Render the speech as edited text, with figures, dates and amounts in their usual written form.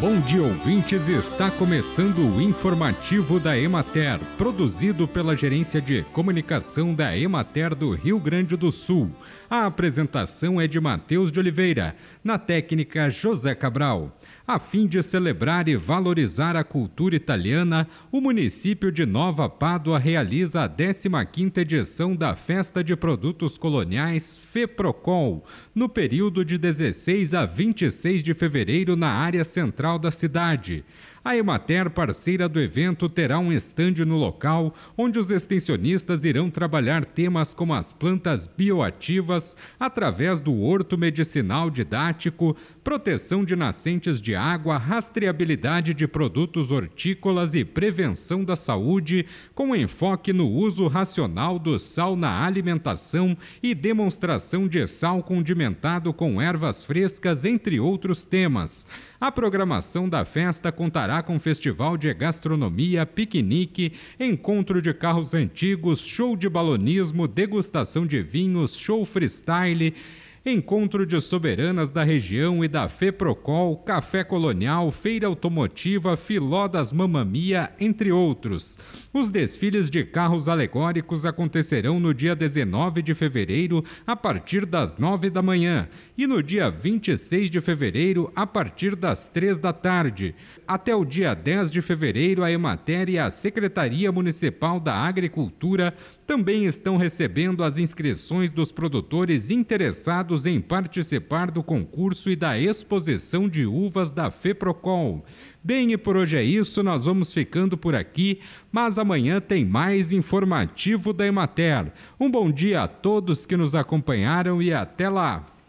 Bom dia, ouvintes! Está começando o informativo da Emater, produzido pela Gerência de Comunicação da Emater do Rio Grande do Sul. A apresentação é de Mateus de Oliveira, na técnica José Cabral. A fim de celebrar e valorizar a cultura italiana, o município de Nova Pádua realiza a 15ª edição da Festa de Produtos Coloniais FEPROCOL, no período de 16 a 26 de fevereiro na área central da cidade. A Emater, parceira do evento, terá um estande no local, onde os extensionistas irão trabalhar temas como as plantas bioativas, através do horto medicinal didático, proteção de nascentes de água, rastreabilidade de produtos hortícolas e prevenção da saúde, com enfoque no uso racional do sal na alimentação e demonstração de sal condimentado com ervas frescas, entre outros temas. A programação da festa contará com festival de gastronomia, piquenique, encontro de carros antigos, show de balonismo, degustação de vinhos, show freestyle, encontro de soberanas da região e da FEPROCOL, café colonial, feira automotiva, Filó das Mamamia, entre outros. Os desfiles de carros alegóricos acontecerão no dia 19 de fevereiro, a partir das 9 da manhã, e no dia 26 de fevereiro, a partir das 3 da tarde. Até o dia 10 de fevereiro, a Emater e a Secretaria Municipal da Agricultura também estão recebendo as inscrições dos produtores interessados em participar do concurso e da exposição de uvas da FEPROCOL. Bem, e por hoje é isso, nós vamos ficando por aqui, mas amanhã tem mais informativo da Emater. Um bom dia a todos que nos acompanharam e até lá!